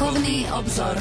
Duchovný obzor.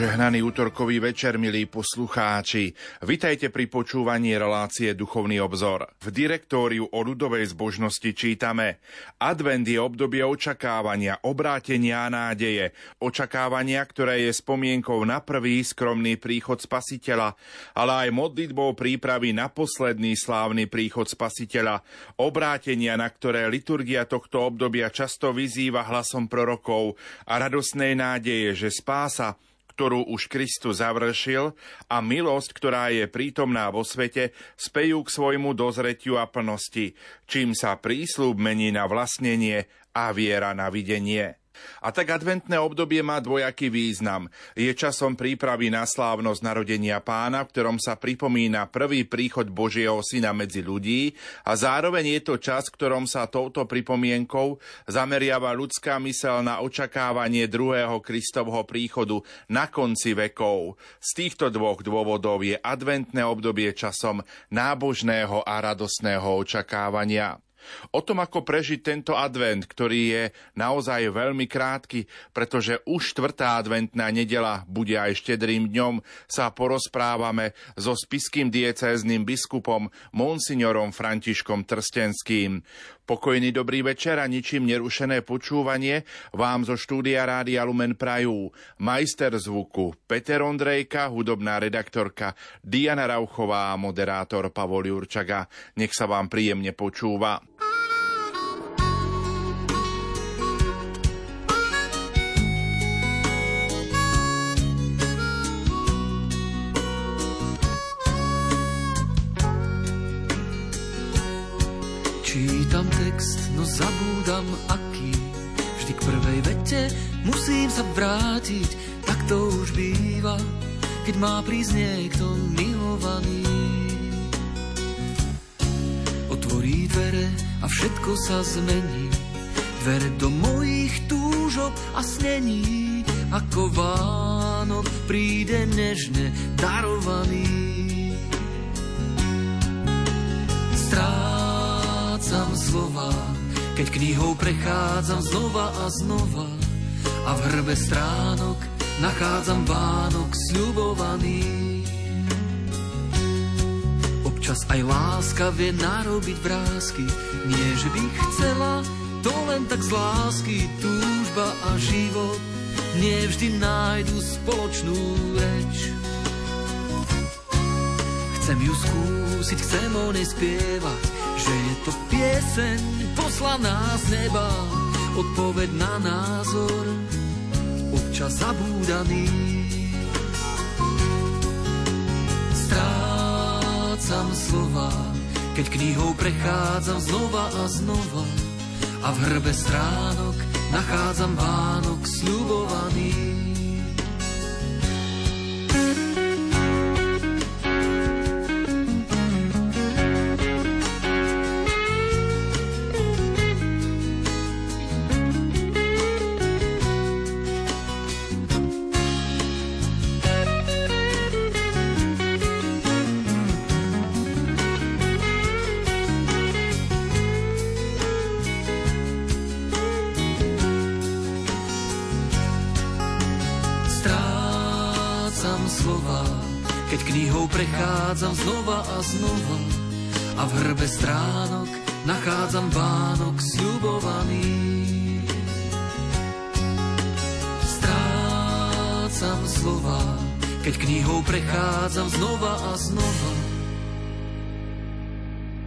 Žehnaný útorkový večer, milí poslucháči. Vitajte pri počúvaní relácie Duchovný obzor. V direktóriu o ľudovej zbožnosti čítame: Advent je obdobie očakávania, obrátenia a nádeje. Očakávania, ktoré je spomienkou na prvý skromný príchod Spasiteľa, ale aj modlitbou prípravy na posledný slávny príchod Spasiteľa. Obrátenia, na ktoré liturgia tohto obdobia často vyzýva hlasom prorokov, a radosnej nádeje, že spása, ktorú už Kristus završil, a milosť, ktorá je prítomná vo svete, spejú k svojmu dozretiu a plnosti, čím sa prísľub mení na vlastnenie a viera na videnie. A tak adventné obdobie má dvojaký význam. Je časom prípravy na slávnosť narodenia Pána, v ktorom sa pripomína prvý príchod Božieho Syna medzi ľudí, a zároveň je to čas, v ktorom sa touto pripomienkou zameriava ľudská myseľ na očakávanie druhého Kristovho príchodu na konci vekov. Z týchto dvoch dôvodov je adventné obdobie časom nábožného a radostného očakávania. O tom, ako prežiť tento advent, ktorý je naozaj veľmi krátky, pretože už 4. adventná nedeľa bude aj štedrým dňom, sa porozprávame so spišským diecézným biskupom monsignorom Františkom Trstenským. Pokojný dobrý večer a ničím nerušené počúvanie vám zo štúdia Rádia Lumen prajú majster zvuku Peter Ondrejka, hudobná redaktorka Diana Rauchová a moderátor Pavol Jurčaga. Nech sa vám príjemne počúva. Čítam text, no zabúdam aký. Vždy k prvej vete musím sa vrátiť. Tak to už býva, keď má prísť niekto milovaný. Otvorí dvere a všetko sa zmení. Dvere do mojich túžob a snení. Ako Vánok príde nežne darovaný. Strácam slova, keď knihou prechádzam znova a znova, a v hrbe stránok nachádzam Vánok sľubovaný. Občas aj láska vie narobiť vrásky, nie že by chcela, to len tak z lásky. Túžba a život nevždy nájdu spoločnú reč. Chcem ju skúsiť, chcem o nej spievať, že je to pieseň poslaná z neba, odpoveď na názor občas zabúdaný. Strácam slova, keď knihou prechádzam znova a znova, a v hrbe stránok nachádzam Vánok sľubovaný. Prechádzam znova a znova, a v hrbe stránok nachádzam Vánok sľubovaný. Strácam slova, keď knihou prechádzam znova a znova,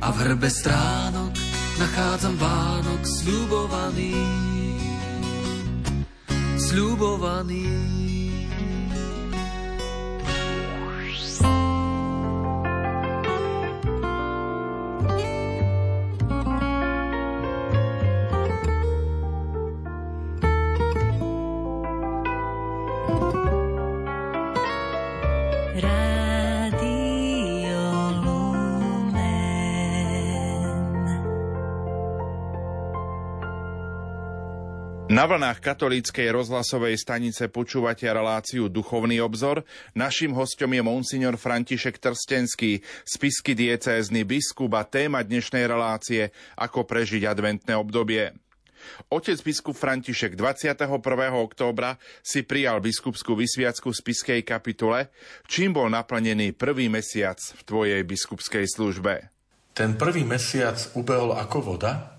a v hrbe stránok nachádzam Vánok sľubovaný. Sľubovaný. Na vlnách katolíckej rozhlasovej stanice počúvate reláciu Duchovný obzor. Naším hostom je monsignor František Trstenský, spišský diecézny biskup, a téma dnešnej relácie Ako prežiť adventné obdobie. Otec biskup František 21. októbra si prijal biskupskú vysviacku v Spišskej kapitule. Čím bol naplnený prvý mesiac v tvojej biskupskej službe? Ten prvý mesiac ubehol ako voda.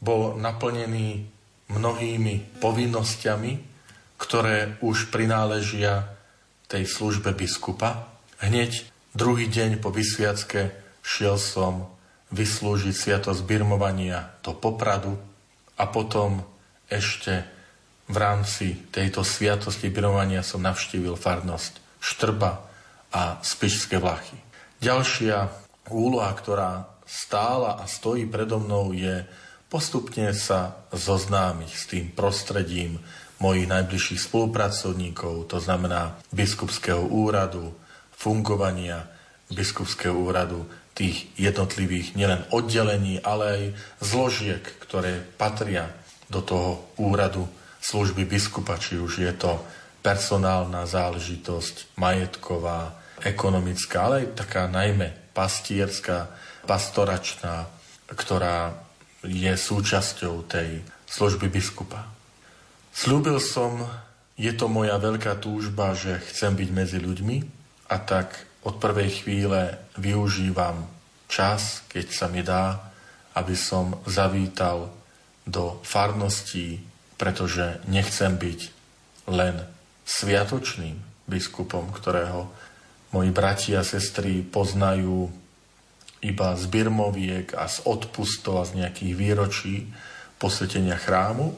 Bol naplnený mnohými povinnosťami, ktoré už prináležia tej službe biskupa. Hneď druhý deň po vysviacke šiel som vyslúžiť sviatosť birmovania do Popradu a potom ešte v rámci tejto sviatosti birmovania som navštívil farnosť Štrba a Spišské Vlachy. Ďalšia úloha, ktorá stála a stojí predo mnou, je postupne sa zoznámiť s tým prostredím mojich najbližších spolupracovníkov, to znamená biskupského úradu, fungovania biskupského úradu, tých jednotlivých nielen oddelení, ale aj zložiek, ktoré patria do toho úradu služby biskupa, či už je to personálna záležitosť, majetková, ekonomická, ale aj taká najmä pastierská, pastoračná, ktorá je súčasťou tej služby biskupa. Sľúbil som, je to moja veľká túžba, že chcem byť medzi ľuďmi, a tak od prvej chvíle využívam čas, keď sa mi dá, aby som zavítal do farností, pretože nechcem byť len sviatočným biskupom, ktorého moji bratia a sestry poznajú iba z birmoviek a z odpustov a z nejakých výročí posvetenia chrámu,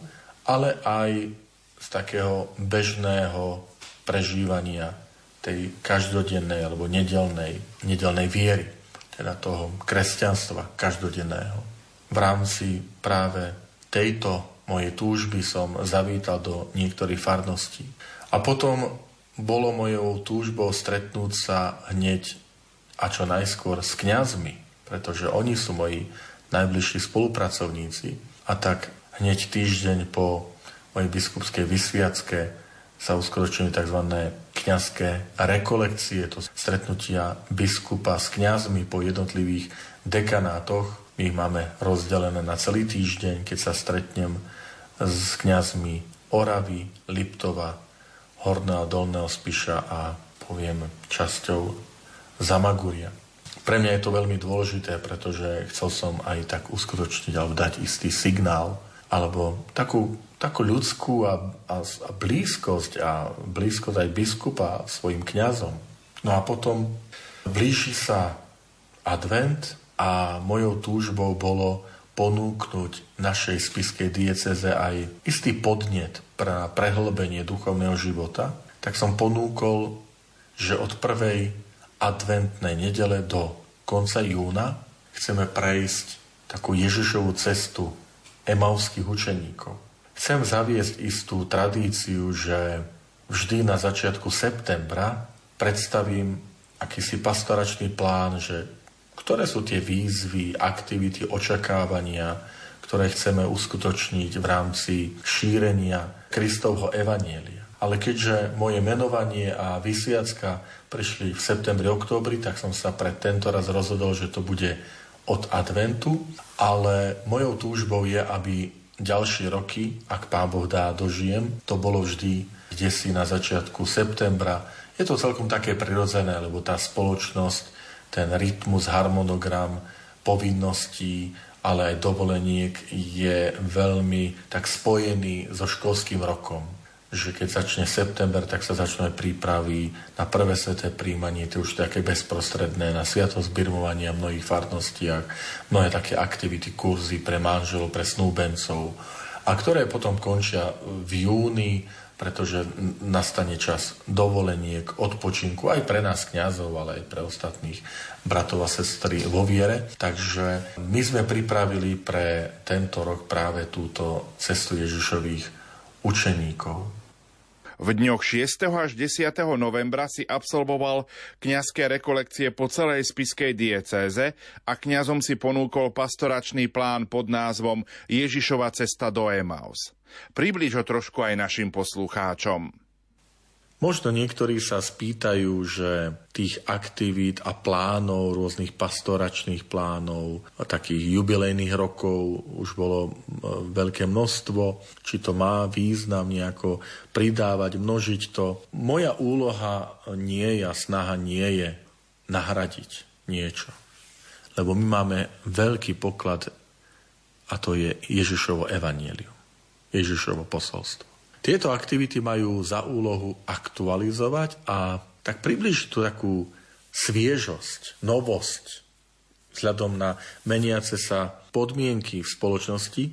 ale aj z takého bežného prežívania tej každodennej alebo nedeľnej viery, teda toho kresťanstva každodenného. V rámci práve tejto mojej túžby som zavítal do niektorých farností. A potom bolo mojou túžbou stretnúť sa hneď a čo najskôr s kňazmi, pretože oni sú moji najbližší spolupracovníci. A tak hneď týždeň po mojej biskupskej vysviacke sa uskutočnili tzv. Kňazské rekolekcie, to stretnutia biskupa s kňazmi po jednotlivých dekanátoch. My ich máme rozdelené na celý týždeň, keď sa stretnem s kňazmi Oravy, Liptova, Horného a Dolného Spiša a poviem časťou Zamaguria. Pre mňa je to veľmi dôležité, pretože chcel som aj tak uskutočniť alebo dať istý signál, alebo takú ľudskú a blízkosť aj biskupa svojim kňazom. No a potom blíži sa advent a mojou túžbou bolo ponúknuť našej spišskej diecéze aj istý podnet pre prehlbenie duchovného života. Tak som ponúkol, že od prvej adventnej nedele do konca júna chceme prejsť takú Ježišovú cestu emauských učeníkov. Chcem zaviesť istú tradíciu, že vždy na začiatku septembra predstavím akýsi pastoračný plán, že ktoré sú tie výzvy, aktivity, očakávania, ktoré chceme uskutočniť v rámci šírenia Kristovho evanjelia. Ale keďže moje menovanie a vysviacka prišli v septembri, októbri, tak som sa pre tento raz rozhodol, že to bude od adventu, ale mojou túžbou je, aby ďalšie roky, ak Pán Boh dá, dožijem, to bolo vždy kdesi na začiatku septembra. Je to celkom také prirodzené, lebo tá spoločnosť, ten rytmus, harmonogram povinností, ale aj dovoleniek je veľmi tak spojený so školským rokom, že keď začne september, tak sa začnú prípravy na prvé sveté príjmanie, to už také bezprostredné, na sviatosť birmovania v mnohých farnostiach, mnohé také aktivity, kurzy pre manželov, pre snúbencov, a ktoré potom končia v júni, pretože nastane čas dovoleniek, odpočinku, aj pre nás kňazov, ale aj pre ostatných bratov a sestry vo viere. Takže my sme pripravili pre tento rok práve túto cestu Ježišových učeníkov. V dňoch 6. až 10. novembra si absolvoval kňazské rekolekcie po celej spišskej diecéze a kňazom si ponúkol pastoračný plán pod názvom Ježišova cesta do Emaus. Približ ho trošku aj našim poslucháčom. Možno niektorí sa spýtajú, že tých aktivít a plánov, rôznych pastoračných plánov, takých jubilejných rokov už bolo veľké množstvo, či to má význam nejako pridávať, množiť to. Moja úloha nie je a snaha nie je nahradiť niečo, lebo my máme veľký poklad a to je Ježišovo evanjelium, Ježišovo posolstvo. Tieto aktivity majú za úlohu aktualizovať a tak približiť tú takú sviežosť, novosť, vzhľadom na meniace sa podmienky v spoločnosti,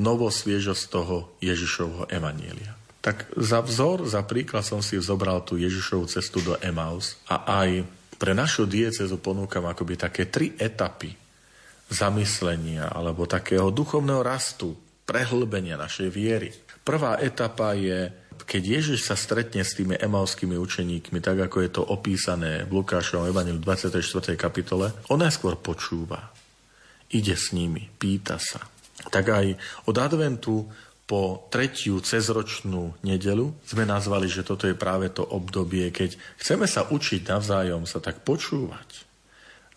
novosviežosť toho Ježišovho evanjelia. Tak za vzor, za príklad som si zobral tú Ježišovu cestu do Emaus a aj pre našu diecézu ponúkam akoby také 3 etapy zamyslenia alebo takého duchovného rastu, prehlbenia našej viery. Prvá etapa je, keď Ježiš sa stretne s tými emauskými učeníkmi, tak ako je to opísané v Lukášovom evanjeliu 24. kapitole, on najskôr počúva, ide s nimi, pýta sa. Tak aj od adventu po tretiu cezročnú nedeľu sme nazvali, že toto je práve to obdobie, keď chceme sa učiť navzájom sa tak počúvať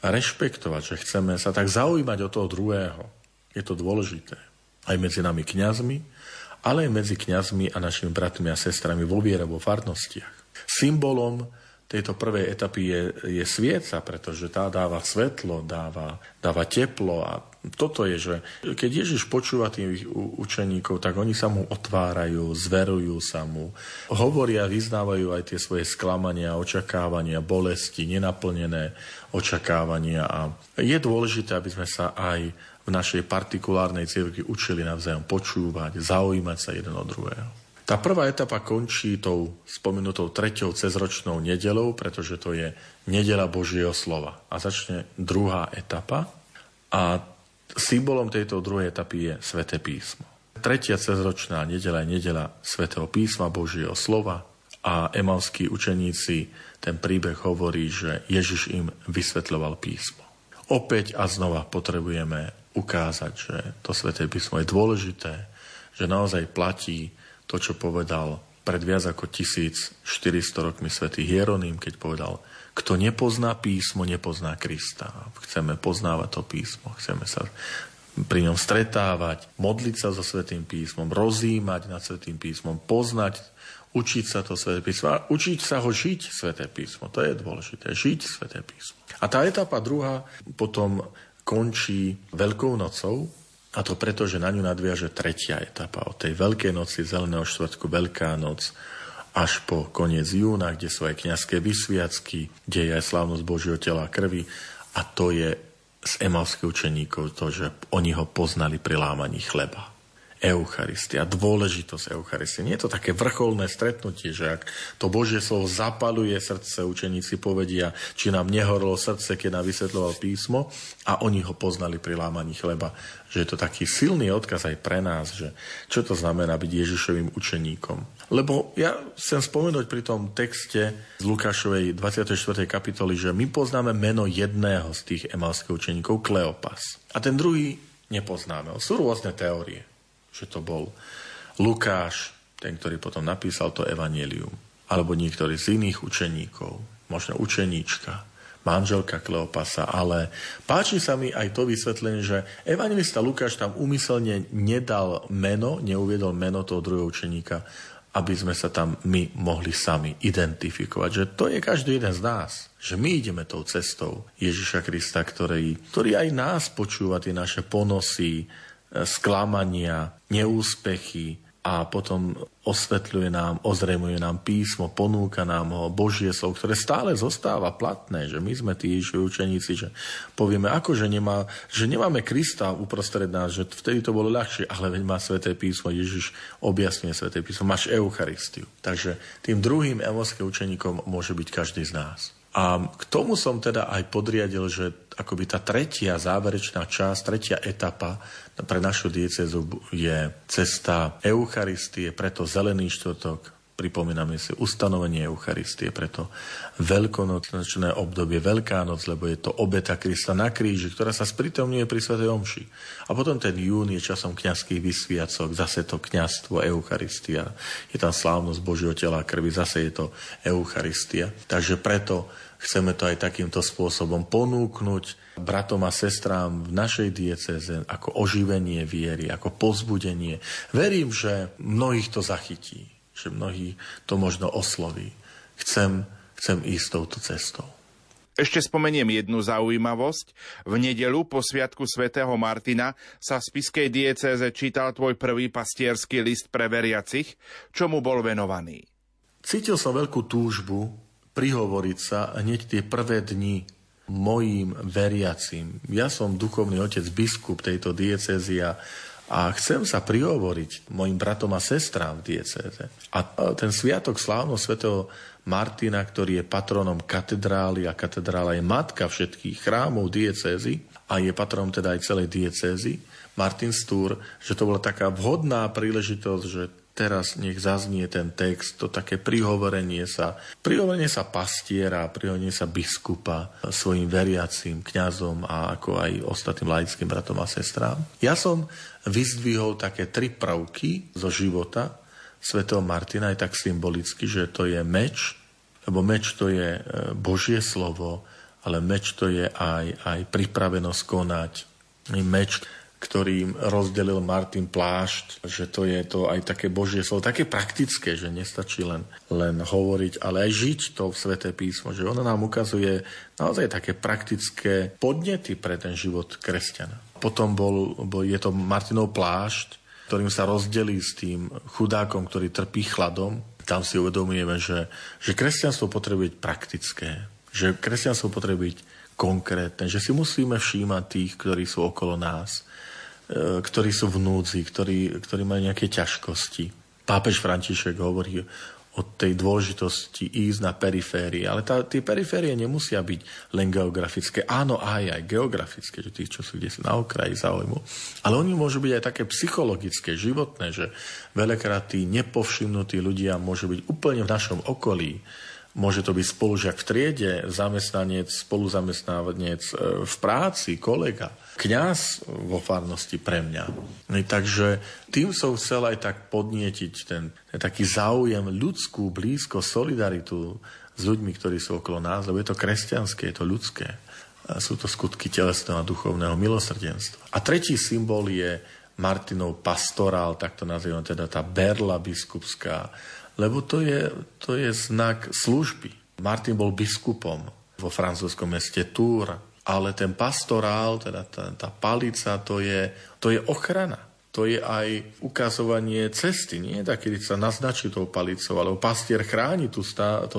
a rešpektovať, že chceme sa tak zaujímať o toho druhého. Je to dôležité. Aj medzi nami kňazmi, ale aj medzi kňazmi a našimi bratmi a sestrami vo viere, vo farnostiach. Symbolom tejto prvej etapy je svieca, pretože tá dáva svetlo, dáva teplo a toto je, že keď Ježiš počúva tých učeníkov, tak oni sa mu otvárajú, zverujú sa mu, hovoria, vyznávajú aj tie svoje sklamania, očakávania, bolesti, nenaplnené očakávania a je dôležité, aby sme sa aj v našej partikulárnej cirkvi učili navzájom počúvať, zaujímať sa jeden od druhého. Tá prvá etapa končí tou spomenutou treťou cezročnou nedeľou, pretože to je nedeľa Božieho slova. A začne druhá etapa a symbolom tejto druhej etapy je Sväté písmo. Tretia cezročná nedeľa je nedeľa Svätého písma, Božieho slova a emauskí učeníci, ten príbeh hovorí, že Ježiš im vysvetľoval písmo. Opäť a znova potrebujeme ukázať, že to Sväté písmo je dôležité, že naozaj platí to, čo povedal pred viac ako 1400 rokmi svätý Hieronym, keď povedal, kto nepozná písmo, nepozná Krista. Chceme poznávať to písmo, chceme sa pri ňom stretávať, modliť sa so Svätým písmom, rozímať nad Svätým písmom, poznať, učiť sa to Sväté písmo a učiť sa ho žiť Sväté písmo. To je dôležité, žiť Sväté písmo. A tá etapa druhá potom končí Veľkou nocou, a to preto, že na ňu nadviaže tretia etapa. Od tej Veľkej noci, Zeleného štvrtku, Veľká noc, až po koniec júna, kde sú aj kňazské vysviacky, kde je aj slávnosť Božieho tela a krvi. A to je z emauských učeníkov to, že oni ho poznali pri lámaní chleba. Eucharistia, dôležitosť Eucharistie. Nie je to také vrcholné stretnutie, že ak to Božie slovo zapaluje srdce, učeníci povedia, či nám nehorlo srdce, keď nám vysvetľoval písmo a oni ho poznali pri lámaní chleba. Že je to taký silný odkaz aj pre nás, že čo to znamená byť Ježišovým učeníkom. Lebo ja chcem spomenúť pri tom texte z Lukášovej 24. kapitoly, že my poznáme meno jedného z tých emalských učeníkov, Kleopas. A ten druhý nepoznáme. Sú rôzne teórie, že to bol Lukáš, ten, ktorý potom napísal to evanjelium, alebo niektorý z iných učeníkov, možno učeníčka, manželka Kleopasa, ale páči sa mi aj to vysvetlenie, že evanjelista Lukáš tam úmyselne nedal meno, neuviedol meno toho druhého učeníka, aby sme sa tam my mohli sami identifikovať. Že to je každý jeden z nás, že my ideme tou cestou Ježiša Krista, ktorý aj nás počúva, tie naše ponosy, sklamania, neúspechy a potom osvetľuje nám, ozrejmuje nám písmo, ponúka nám ho Božie slovo, ktoré stále zostáva platné, že my sme tí učeníci, že povieme, akože nemáme Krista uprostred nás, že vtedy to bolo ľahšie, ale veď má Sväté písmo, Ježiš objasňuje Sväté písmo, máš Eucharistiu. Takže tým druhým evanjelickým učeníkom môže byť každý z nás. A k tomu som teda aj podriadil, že akoby tá tretia záverečná časť, tretia etapa pre našu diecézu je cesta Eucharistie, preto Zelený štvrtok, Pripomíname si ustanovenie Eucharistie, preto veľkonočné obdobie, Veľká noc, lebo je to obeta Krista na kríži, ktorá sa sprítomňuje pri svätej omši. A potom ten jún je časom kňazských vysviacok, zase to kňazstvo, Eucharistia. Je tam slávnosť Božieho tela a krvi, zase je to Eucharistia. Takže preto chceme to aj takýmto spôsobom ponúknuť bratom a sestrám v našej diecéze ako oživenie viery, ako povzbudenie. Verím, že mnohých to zachytí, že mnohí to možno osloví. Chcem ísť touto cestou. Ešte spomeniem jednu zaujímavosť. V nedeľu po sviatku svätého Martina sa v spišskej diecéze čítal tvoj prvý pastierský list pre veriacich, čomu bol venovaný. Cítil som veľkú túžbu prihovoriť sa hneď tie prvé dni mojim veriacim. Ja som duchovný otec, biskup tejto diecézy a chcem sa prihovoriť mojim bratom a sestrám v diecéze. A ten sviatok slávnosť svätého Martina, ktorý je patronom katedrály a katedrála je matka všetkých chrámov diecézy a je patronom teda aj celej diecézy, Martin Stúr, že to bola taká vhodná príležitosť, že teraz nech zaznie ten text, to také prihovorenie sa pastiera, prihovorenie sa biskupa svojim veriacím, kňazom a ako aj ostatným laickým bratom a sestrám. Ja som vyzdvihol také tri prvky zo života svätého Martina, aj tak symbolicky, že to je meč, lebo meč to je Božie slovo, ale meč to je aj pripravenosť konať, meč, ktorým rozdelil Martin plášť, že to je to aj také Božie slovo, také praktické, že nestačí len hovoriť, ale aj žiť to v Sväté písmo, že ono nám ukazuje naozaj také praktické podnety pre ten život kresťana. Potom je to Martinov plášť, ktorým sa rozdelí s tým chudákom, ktorý trpí chladom. Tam si uvedomujeme, že kresťanstvo potrebuje byť praktické, že kresťanstvo potrebuje byť konkrétne, že si musíme všímať tých, ktorí sú okolo nás, ktorí sú v núdzi, ktorí majú nejaké ťažkosti. Pápež František hovorí o tej dôležitosti ísť na periférie, ale tie periférie nemusia byť len geografické. Áno, aj geografické, že tých, čo sú kde si na okraji záujmu. Ale oni môžu byť aj také psychologické, životné, že veľakrát tí nepovšimnutí ľudia môžu byť úplne v našom okolí. Môže to byť spolužiak v triede, zamestnanec, spoluzamestnanec v práci, kolega, kňaz vo farnosti pre mňa. Takže tým som chcel aj tak podnietiť ten taký záujem, ľudskú blízko, solidaritu s ľuďmi, ktorí sú okolo nás, lebo je to kresťanské, je to ľudské. Sú to skutky telesného a duchovného milosrdenstva. A tretí symbol je Martinov pastorál, tak to nazývam teda tá berla biskupská, lebo to je znak služby. Martin bol biskupom vo francúzskom meste Tours, ale ten pastorál, teda tá palica, to je ochrana. To je aj ukazovanie cesty. Nie je tak, keď sa naznačí tou palicou, alebo pastier chráni to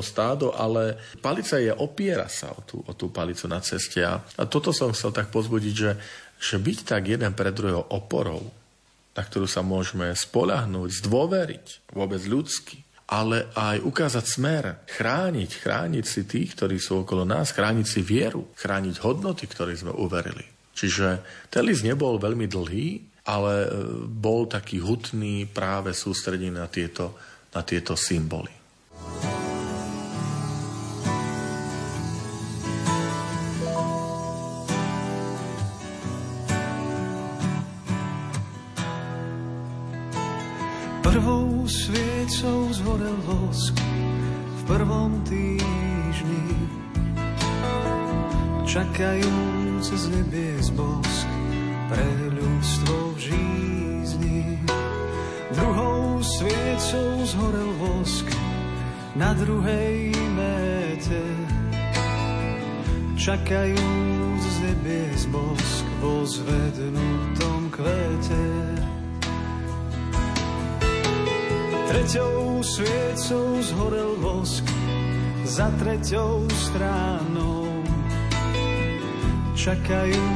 stádo, ale palica je, opiera sa o tú palicu na ceste. A toto som chcel tak pozbudiť, že byť tak jeden pre druhého oporou, na ktorú sa môžeme spoľahnúť, zdôveriť, vôbec ľudsky, ale aj ukázať smer, chrániť si tých, ktorí sú okolo nás, chrániť si vieru, chrániť hodnoty, ktoré sme uverili. Čiže ten list nebol veľmi dlhý, ale bol taký hutný, práve sústredený na tieto symboly. Prvou sviecou zhorel vosk v prvom týždni, čakajúc z nebies bosk pre ľudstvo v žízni. Druhou sviecou zhorel vosk na druhej méte, čakajúc z nebies bosk vo zvednutom kvete. Treťou sviecou zhorel vosk za treťou stranou, čakajú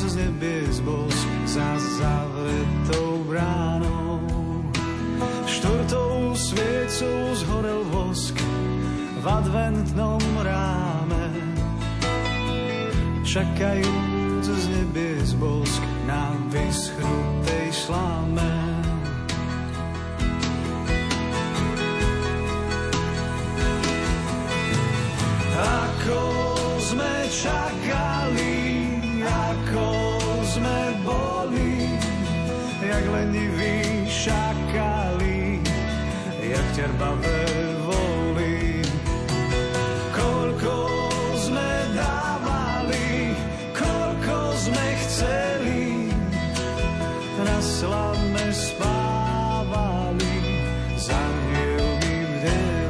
z nebies bosk za zavretou bránou. Štvrtou sviecou zhorel vosk v adventnom ráme, čakajú z nebies bosk na vyschnutej sláme. čakali, ako sme boli, jak leniví čakali, jak terbavé voli. Koľko sme dávali, koľko sme chceli, raz slavne spávali, za anjelmi vdeli.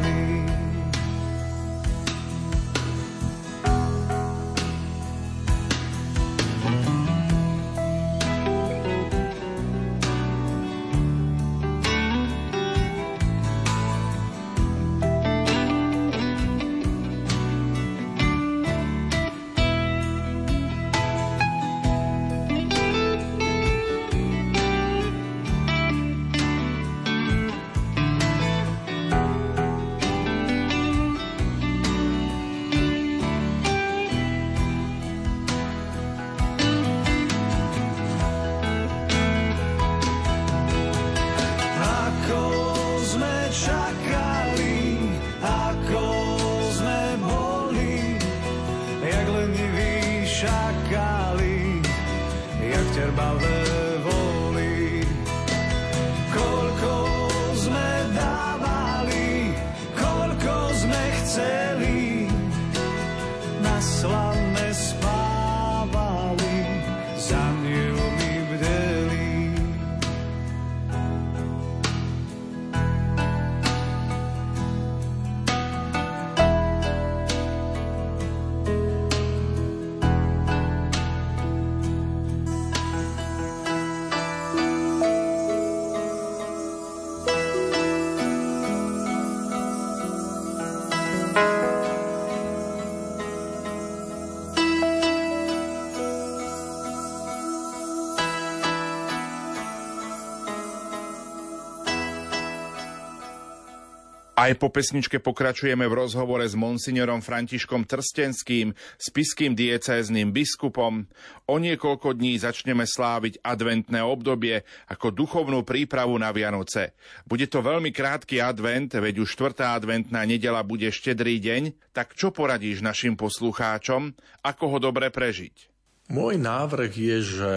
Aj po pesničke pokračujeme v rozhovore s monsignorom Františkom Trstenským, spišským diecézným biskupom. O niekoľko dní začneme sláviť adventné obdobie ako duchovnú prípravu na Vianoce. Bude to veľmi krátky advent, veď už 4. adventná nedeľa bude štedrý deň. Tak čo poradíš našim poslucháčom? Ako ho dobre prežiť? Môj návrh je, že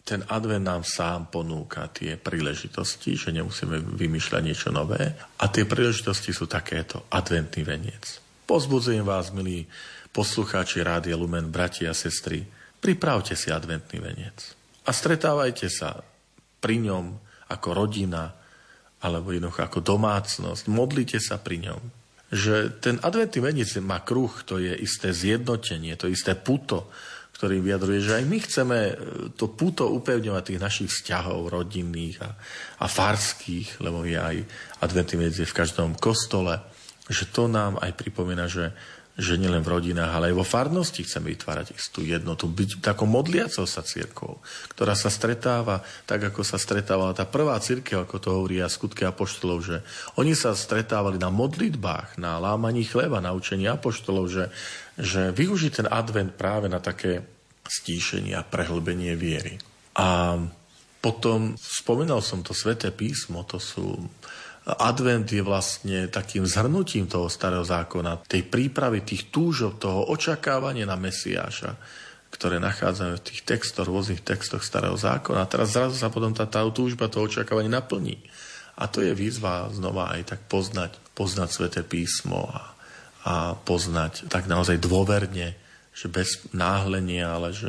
ten advent nám sám ponúka tie príležitosti, že nemusíme vymýšľať niečo nové. A tie príležitosti sú takéto. Adventný veniec. Pozbudzujem vás, milí poslucháči Rádia Lumen, bratia a sestry, pripravte si adventný veniec. A stretávajte sa pri ňom ako rodina, alebo jednoducho ako domácnosť. Modlite sa pri ňom. Že ten adventný veniec má kruh, to je isté zjednotenie, to isté puto, ktorý vyjadruje, že aj my chceme to puto upevňovať tých našich vzťahov rodinných a farských, lebo je aj adventný veniec v každom kostole, že to nám aj pripomína, že nielen v rodinách, ale aj vo farnosti chceme vytvárať istú jednotu, byť takou modliacou sa cirkvou, ktorá sa stretáva tak, ako sa stretávala tá prvá cirkev, ako to hovorí Skutky apoštolov, že oni sa stretávali na modlitbách, na lámaní chleba, na učení apoštolov, že využí ten advent práve na také stíšenie a prehlbenie viery. A potom spomínal som to Sväté písmo, advent je vlastne takým zhrnutím toho Starého zákona, tej prípravy, tých túžob, toho očakávania na Mesiáša, ktoré nachádzame v tých textoch, rôznych textoch Starého zákona. A teraz zrazu sa potom tá túžba, to očakávanie naplní. A to je výzva znova aj tak poznať Sväté písmo a poznať tak naozaj dôverne, že bez náhlenia, ale že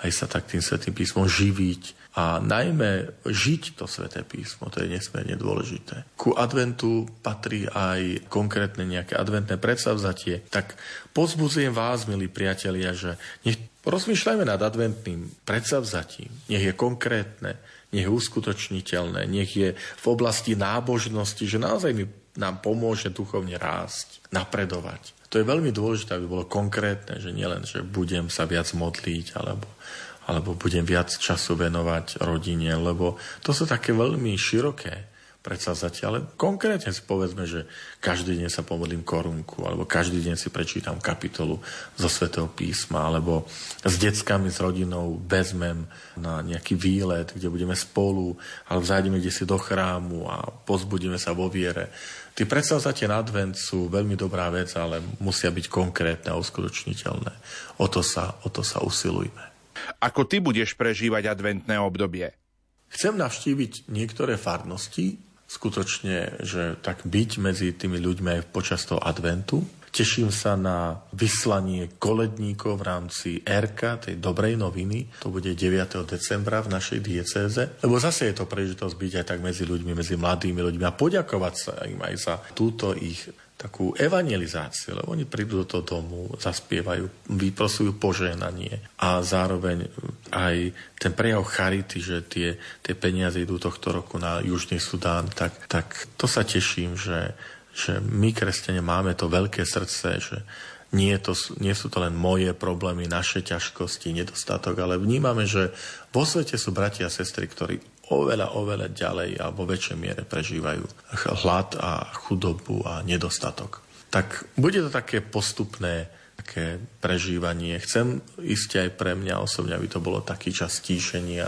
aj sa tak tým Svätým písmom živiť a najmä žiť to Sväté písmo, to je nesmierne dôležité. Ku adventu patrí aj konkrétne nejaké adventné predsavzatie, tak pozbudzujem vás, milí priatelia, že nech rozmýšľajme nad adventným predsavzatím, nech je konkrétne, nech je uskutočniteľné, nech je v oblasti nábožnosti, že naozaj nám pomôže duchovne rásť, napredovať. To je veľmi dôležité, aby bolo konkrétne, že nielen, že budem sa viac modliť, alebo budem viac času venovať rodine, lebo to sú také veľmi široké predsavzatia, ale konkrétne si povedzme, že každý deň sa pomodlím korunku, alebo každý deň si prečítam kapitolu zo Svätého písma, alebo s deckami, s rodinou vezmem na nejaký výlet, kde budeme spolu, alebo zájdeme kdesi do chrámu a pozbudíme sa vo viere. Tí predsavzatia na advent sú veľmi dobrá vec, ale musia byť konkrétne a uskutočniteľné. O to sa usilujme. Ako ty budeš prežívať adventné obdobie? Chcem navštíviť niektoré farnosti, skutočne, že tak byť medzi tými ľuďmi aj počas toho adventu. Teším sa na vyslanie koledníkov v rámci Erka, tej dobrej noviny. To bude 9. decembra v našej diecéze. Lebo zase je to príležitosť byť aj tak medzi ľuďmi, medzi mladými ľuďmi a poďakovať sa im aj za túto ich takú evangelizáciu, lebo oni prídu do toho domu, zaspievajú, vyprosujú požehnanie a zároveň aj ten prejav charity, že tie peniaze idú tohto roku na Južný Sudán, tak to sa teším, že my, kresťania, máme to veľké srdce, že nie sú to len moje problémy, naše ťažkosti, nedostatok, ale vnímame, že vo svete sú bratia a sestry, ktorí oveľa ďalej a vo väčšej miere prežívajú hlad a chudobu a nedostatok. Tak bude to také postupné také prežívanie. Chcem ísť aj pre mňa osobne, aby to bolo taký čas tíšenia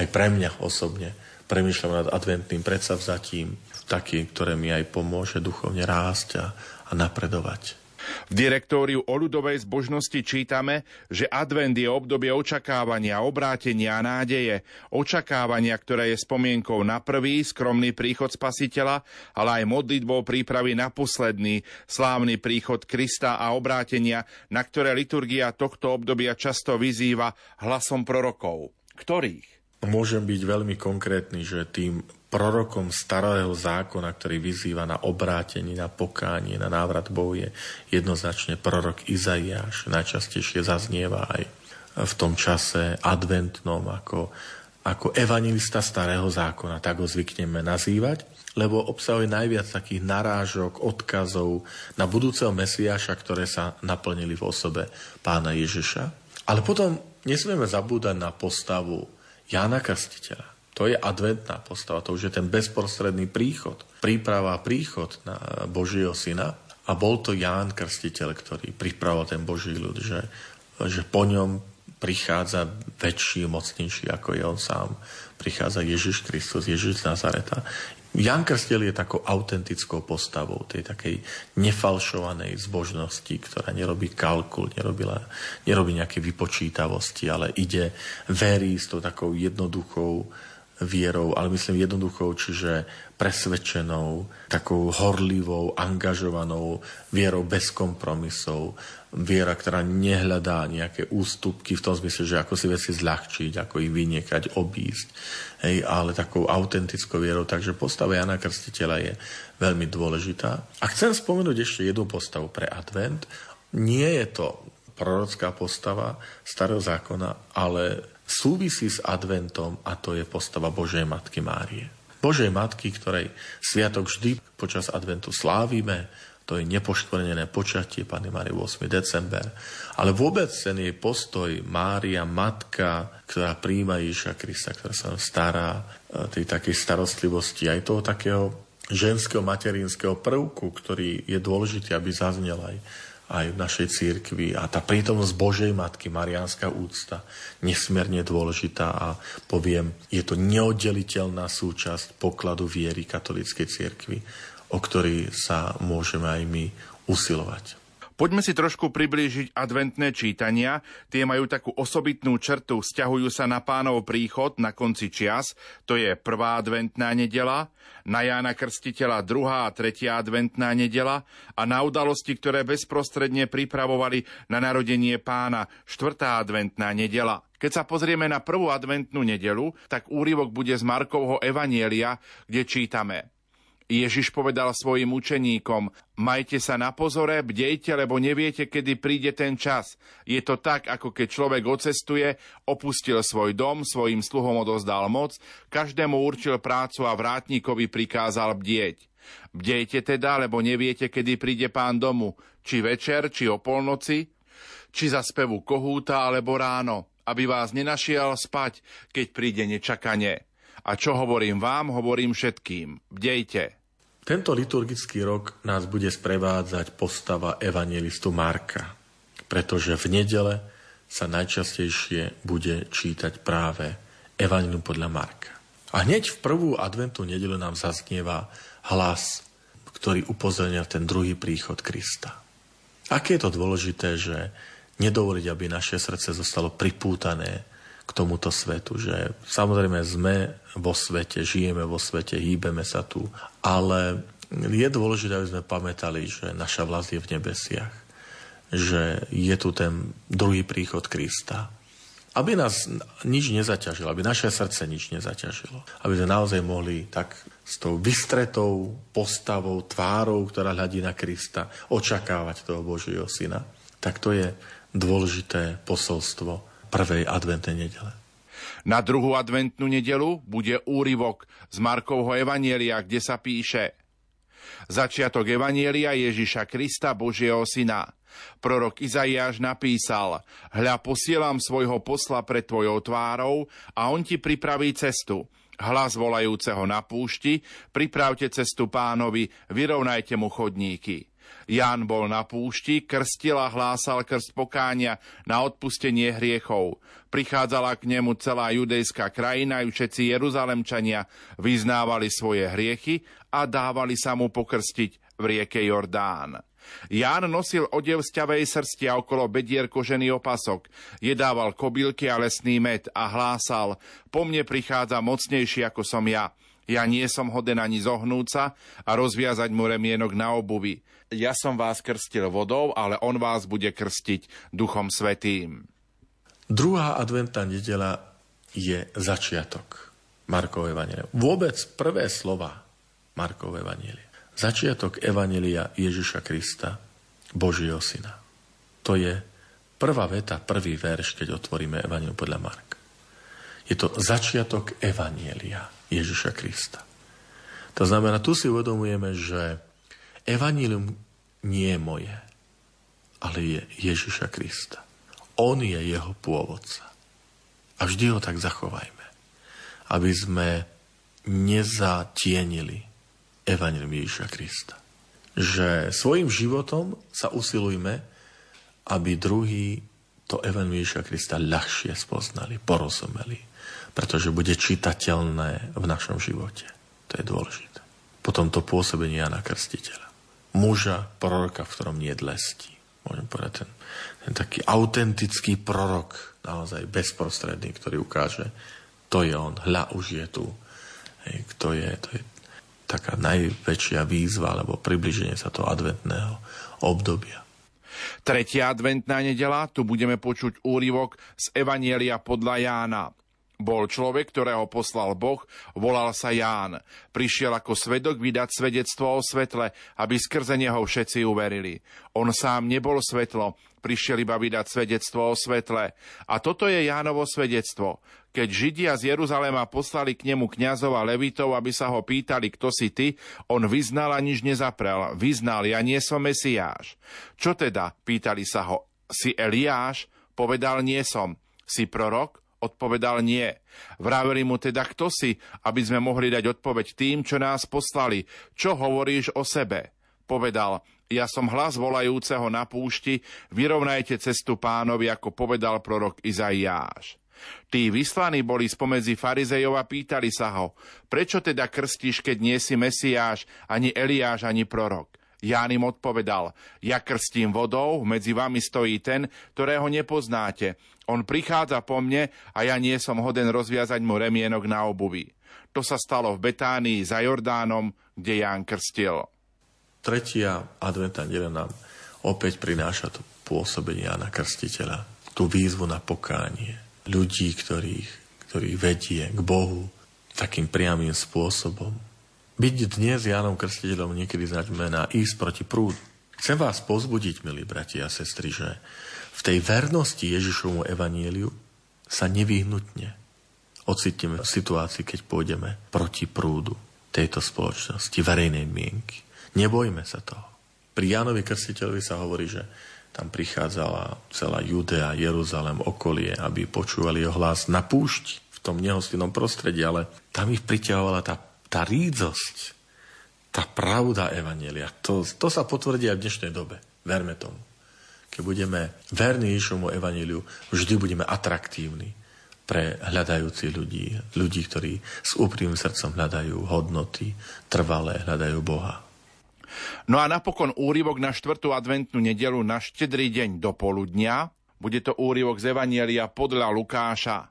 aj pre mňa osobne. Premýšľam nad adventným predsavzatím, takým, ktoré mi aj pomôže duchovne rásť a napredovať. V direktóriu o ľudovej zbožnosti čítame, že advent je obdobie očakávania, obrátenia a nádeje. Očakávania, ktoré je spomienkou na prvý, skromný príchod Spasiteľa, ale aj modlitbou prípravy na posledný, slávny príchod Krista a obrátenia, na ktoré liturgia tohto obdobia často vyzýva hlasom prorokov. Ktorých? Môžem byť veľmi konkrétny, že tým prorokom starého zákona, ktorý vyzýva na obrátenie, na pokánie, na návrat Bohu, je jednoznačne prorok Izaiáš. Najčastejšie zaznieva aj v tom čase adventnom ako evanjelista starého zákona, tak ho zvykneme nazývať, lebo obsahuje najviac takých narážok, odkazov na budúceho Mesiáša, ktoré sa naplnili v osobe pána Ježiša. Ale potom nesmieme zabúdať na postavu Jána Krstiteľa. To je adventná postava, to už je ten bezprostredný príchod, príprava príchod na Božieho syna. A bol to Ján Krstiteľ, ktorý pripravoval ten Boží ľud, že po ňom prichádza väčší, mocnejší ako je on sám. Prichádza Ježiš Kristus, Ježiš z Nazareta. Ján Krstiteľ je takou autentickou postavou, tej takej nefalšovanej zbožnosti, ktorá nerobí kalkul, nerobí nejaké vypočítavosti, ale ide, verí s tou takou jednoduchou vierou, ale myslím jednoduchou, čiže presvedčenou, takou horlivou, angažovanou vierou bez kompromisov. Viera, ktorá nehľadá nejaké ústupky v tom zmysle, že ako si veci zľahčiť, ako ich vyniekať, obísť, ale takou autentickou vierou. Takže postava Jana Krstiteľa je veľmi dôležitá. A chcem spomenúť ešte jednu postavu pre advent. Nie je to prorocká postava starého zákona, ale súvisí s adventom, a to je postava Božej matky Márie. Božej matky, ktorej sviatok vždy počas adventu slávime, to je nepoškvrnené počatie Panny Márie 8. december. Ale vôbec ten jej postoj Mária, matka, ktorá prijíma Ježiša Krista, ktorá sa stará, tej takej starostlivosti, aj toho takého ženského materinského prvku, ktorý je dôležitý, aby zaznel aj v našej cirkvi, a tá prítomnosť Božej matky, mariánska úcta, nesmierne dôležitá, a poviem, je to neoddeliteľná súčasť pokladu viery katolíckej cirkvi, o ktorý sa môžeme aj my usilovať. Poďme si trošku priblížiť adventné čítania. Tie majú takú osobitnú črtu, vzťahujú sa na Pánov príchod na konci čias, to je prvá adventná nedeľa, na Jána Krstiteľa druhá a tretia adventná nedeľa a na udalosti, ktoré bezprostredne pripravovali na narodenie Pána, štvrtá adventná nedeľa. Keď sa pozrieme na prvú adventnú nedeľu, tak úryvok bude z Markovho evanjelia, kde čítame: Ježiš povedal svojim učeníkom: majte sa na pozore, bdejte, lebo neviete, kedy príde ten čas. Je to tak, ako keď človek odcestuje, opustil svoj dom, svojim sluhom odozdal moc, každému určil prácu a vrátnikovi prikázal bdieť. Bdejte teda, lebo neviete, kedy príde Pán domu, či večer, či o polnoci, či za spevu kohúta, alebo ráno, aby vás nenašiel spať, keď príde nečakanie. A čo hovorím vám, hovorím všetkým. Bdejte. Tento liturgický rok nás bude sprevádzať postava evangelistu Marka, pretože v nedele sa najčastejšie bude čítať práve evangelium podľa Marka. A hneď v prvú adventnú nedeľu nám zaznieva hlas, ktorý upozorňuje ten druhý príchod Krista. Aké je to dôležité, že nedovoliť, aby naše srdce zostalo pripútané k tomuto svetu, že samozrejme sme vo svete, žijeme vo svete, hýbeme sa tu, ale je dôležité, aby sme pamätali, že naša vlast je v nebesiach, že je tu ten druhý príchod Krista. Aby nás nič nezaťažilo, aby naše srdce nič nezaťažilo. Aby sme naozaj mohli tak s tou vystretou postavou, tvárou, ktorá hľadí na Krista, očakávať toho Božieho Syna. Tak to je dôležité posolstvo prvej adventnej nedele. Na druhú adventnú nedelu bude úryvok z Markovho evanjelia, kde sa píše: Začiatok evanjelia Ježiša Krista, Božieho Syna. Prorok Izaiáš napísal: Hľa, posielam svojho posla pred tvojou tvárou a on ti pripraví cestu. Hlas volajúceho na púšti: Pripravte cestu Pánovi, vyrovnajte mu chodníky. Ján bol na púšti, krstil a hlásal krst pokánia na odpustenie hriechov. Prichádzala k nemu celá judejská krajina, ju všetci Jeruzalemčania vyznávali svoje hriechy a dávali sa mu pokrstiť v rieke Jordán. Ján nosil odev z ťavej srsti a okolo bedier kožený opasok, jedával kobylky a lesný med a hlásal: Po mne prichádza mocnejší ako som ja. Ja nie som hoden ani zohnúť sa a rozviazať mu remienok na obuvi. Ja som vás krstil vodou, ale on vás bude krstiť Duchom Svätým. Druhá adventná nedeľa je začiatok Markovo evanjelia. Vôbec prvé slova Markovo evanjelia. Začiatok evanjelia Ježiša Krista, Božieho Syna. To je prvá veta, prvý verš, keď otvoríme evanjelium podľa Marka. Je to začiatok evanjelia Ježiša Krista. To znamená, tu si uvedomujeme, že evanjelium nie je moje, ale je Ježiša Krista. On je jeho pôvodca. A vždy ho tak zachovajme, aby sme nezatienili evanjelium Ježiša Krista. Že svojim životom sa usilujme, aby druhý to evanjelium Ježiša Krista ľahšie spoznali, porozumeli, pretože bude čitateľné v našom živote. To je dôležité. Potom to pôsobenie Jana Krstiteľa. Muža, proroka, v ktorom nie je dlesti. Môžem povedať, ten taký autentický prorok, naozaj bezprostredný, ktorý ukáže, to je on, hľa, už je tu. Hej, to je taká najväčšia výzva, alebo približenie sa toho adventného obdobia. Tretia adventná nedeľa, tu budeme počuť úryvok z Evanjelia podľa Jána. Bol človek, ktorého poslal Boh, volal sa Ján. Prišiel ako svedok vydať svedectvo o svetle, aby skrze neho všetci uverili. On sám nebol svetlo, prišiel iba vydať svedectvo o svetle. A toto je Jánovo svedectvo. Keď Židia z Jeruzalema poslali k nemu kňazov a levitov, aby sa ho pýtali, kto si ty, on vyznal a nič nezaprel. Vyznal: Ja nie som Mesiáš. Čo teda? Pýtali sa ho: Si Eliáš? Povedal: Nie som. Si prorok? Odpovedal: nie. Vraveli mu teda: kto si, aby sme mohli dať odpoveď tým, čo nás poslali. Čo hovoríš o sebe? Povedal: Ja som hlas volajúceho na púšti, vyrovnajte cestu Pánovi, ako povedal prorok Izaiáš. Tí vyslaní boli spomedzi farizejov a pýtali sa ho: Prečo teda krstíš, keď nie si Mesiáš, ani Eliáš, ani prorok? Ján im odpovedal: Ja krstím vodou, medzi vami stojí ten, ktorého nepoznáte. On prichádza po mne a ja nie som hoden rozviazať mu remienok na obuvi. To sa stalo v Betánii za Jordánom, kde Ján krstil. Tretia adventná nedeľa nám opäť prináša to pôsobenie Jána Krstiteľa, tú výzvu na pokánie ľudí, ktorých vedie k Bohu takým priamým spôsobom. Byť dnes Jánom Krstiteľom niekedy znamená ísť proti prúdu. Chcem vás povzbudiť, milí bratia a sestry, že v tej vernosti Ježišovmu evanjeliu sa nevyhnutne ocitneme v situácii, keď pôjdeme proti prúdu tejto spoločnosti, verejnej mienky. Nebojme sa toho. Pri Jánovi Krstiteľovi sa hovorí, že tam prichádzala celá Judea, Jeruzalem, okolie, aby počúvali jeho hlas na púšti. V tom nehostinnom prostredí, ale tam ich priťahovala tá rídzosť, tá pravda evanjelia. To sa potvrdí aj v dnešnej dobe. Verme tomu. Keď budeme verní Ježišovmu evanjeliu, vždy budeme atraktívni pre hľadajúcich ľudí, ktorí s úprimným srdcom hľadajú hodnoty, trvalé hľadajú Boha. No a napokon úryvok na 4. adventnú nedelu na Štedrý deň do poludnia. Bude to úryvok z Evanjelia podľa Lukáša.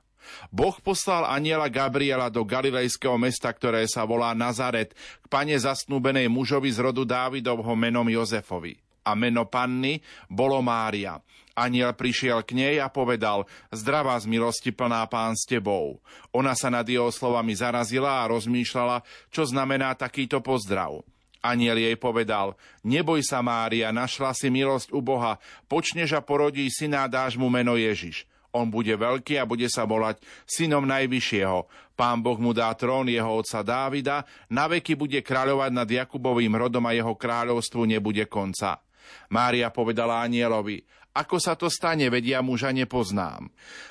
Boh poslal anjela Gabriela do galilejského mesta, ktoré sa volá Nazaret, k pane zasnúbenej mužovi z rodu Dávidovho menom Jozefovi. A meno panny bolo Mária. Anjel prišiel k nej a povedal: zdravá z milosti plná, Pán s tebou. Ona sa nad jeho slovami zarazila a rozmýšľala, čo znamená takýto pozdrav. Anjel jej povedal: neboj sa, Mária, našla si milosť u Boha, počneš a porodíš syna a dáš mu meno Ježiš. On bude veľký a bude sa volať synom Najvyššieho. Pán Boh mu dá trón jeho otca Dávida, naveky bude kráľovať nad Jakubovým rodom a jeho kráľovstvu nebude konca. Mária povedala anjelovi: ako sa to stane, vedia muža nepoznám.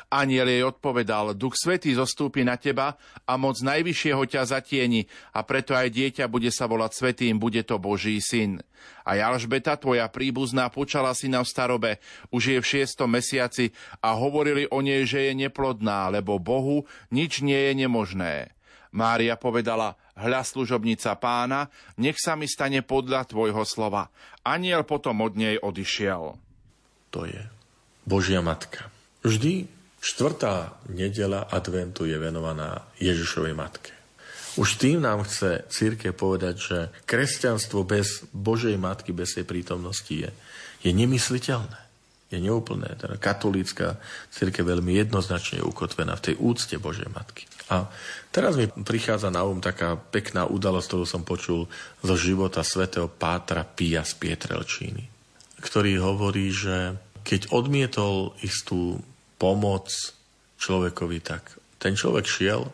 Anjel jej odpovedal: Duch Svätý zostúpi na teba a moc Najvyššieho ťa zatieni, a preto aj dieťa bude sa volať svätým, bude to Boží syn. A Alžbeta, tvoja príbuzná, počala syna v starobe, už je v 6. mesiaci, a hovorili o nej, že je neplodná, lebo Bohu nič nie je nemožné. Mária povedala: hľa, služobnica Pána, nech sa mi stane podľa tvojho slova. Anjel potom od nej odišiel. To je Božia matka. Vždy 4. nedeľa adventu je venovaná Ježišovej matke. Už tým nám chce cirkev povedať, že kresťanstvo bez Božej matky, bez jej prítomnosti je nemysliteľné, je neúplné. Teda katolícka cirkev veľmi jednoznačne je ukotvená v tej úcte Božej matky. A teraz mi prichádza na um taká pekná udalosť, ktorú som počul zo života svätého Pátra Píja z Pietrelčíny, ktorý hovorí, že keď odmietol istú pomoc človekovi, tak ten človek šiel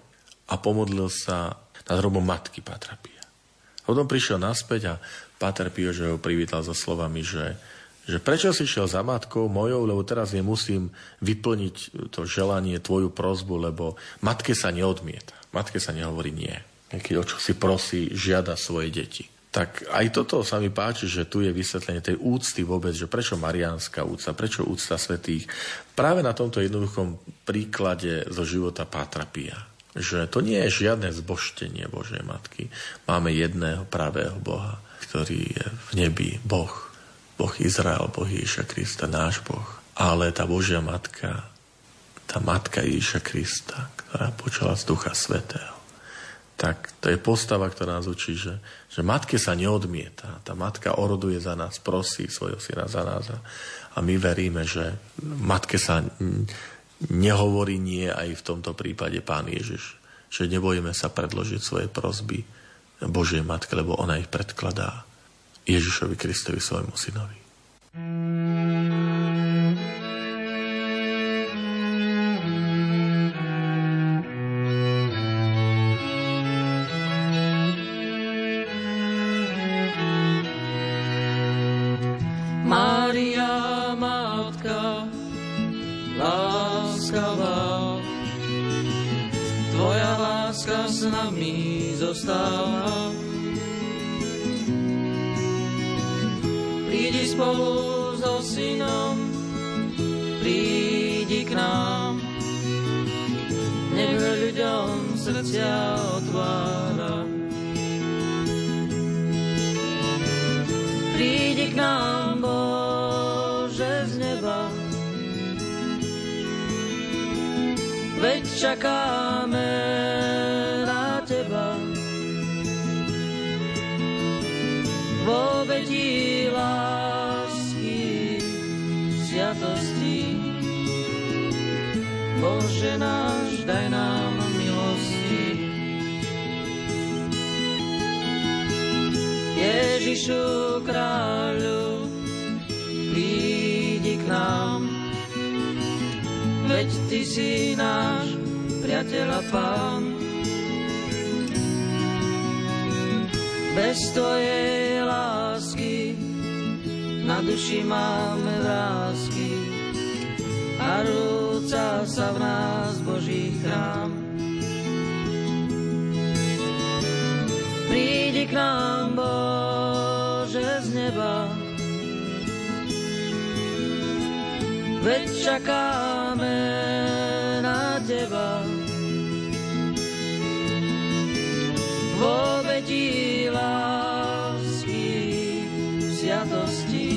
a pomodlil sa nad hrobom matky Pátra Pia. A potom prišiel naspäť a Páter Pío ho privítal so slovami, že prečo si šiel za matkou mojou, lebo teraz nemusím vyplniť to želanie, tvoju prosbu, lebo matke sa neodmieta. Matke sa nehovorí nie. Keď o čo si prosí, žiada svoje deti. Tak aj toto sa mi páči, že tu je vysvetlenie tej úcty vôbec, že prečo mariánska úcta, prečo úcta svätých. Práve na tomto jednoduchom príklade zo života Pátra Pia. Že to nie je žiadne zbožtenie Božej matky. Máme jedného pravého Boha, ktorý je v nebi Boh. Boh Izrael, Boh Ježiša Krista, náš Boh. Ale tá Božia matka, tá matka Ježiša Krista, ktorá počala z Ducha Svätého, tak to je postava, ktorá nás učí, že matke sa neodmieta. Tá matka oroduje za nás, prosí svojho syna za nás. A my veríme, že matke sa nehovorí nie aj v tomto prípade Pán Ježiš. Že nebojíme sa predložiť svoje prosby Božej matke, lebo ona ich predkladá Ježišovi Kristovi, svojmu synovi. Čakáme na teba, v obeti lásky, sviatosti. Bože náš, daj nám milosti. Ježišu kráľu, prídi k nám, veď ty si náš priateľa Pán. Bez tvojej lásky na duši máme vrásky a rúca sa v nás Boží chrám. k nám, Bože, z neba. Veď čakáme na Teba. V obeti lásky, v sviatosti,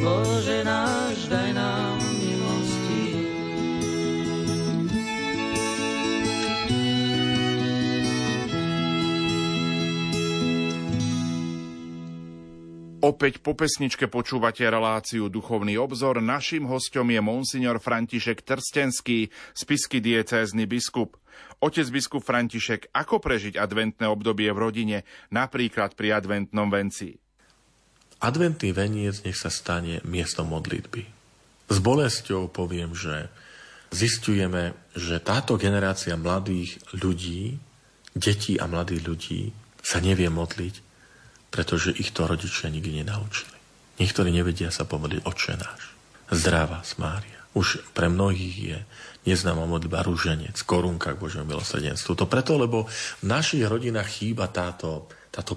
Bože náš, daj nám milosti. Opäť po pesničke počúvate reláciu Duchovný obzor. Naším hosťom je monsignor František Trstenský, spišský diecézny biskup. Otec biskup František, ako prežiť adventné obdobie v rodine, napríklad pri adventnom venci? Adventný veniec nech sa stane miestom modlitby. S bolesťou poviem, že zisťujeme, že táto generácia mladých ľudí, detí a mladých ľudí sa nevie modliť, pretože ich to rodičia nikdy nenaučili. Niektorí nevedia sa pomodliť Otče náš. Zdravá Mária. Už pre mnohých je neznáma modlitba Ruženec, korunka k Božiemu milosrdenstvu. To preto, lebo v našich rodinách chýba táto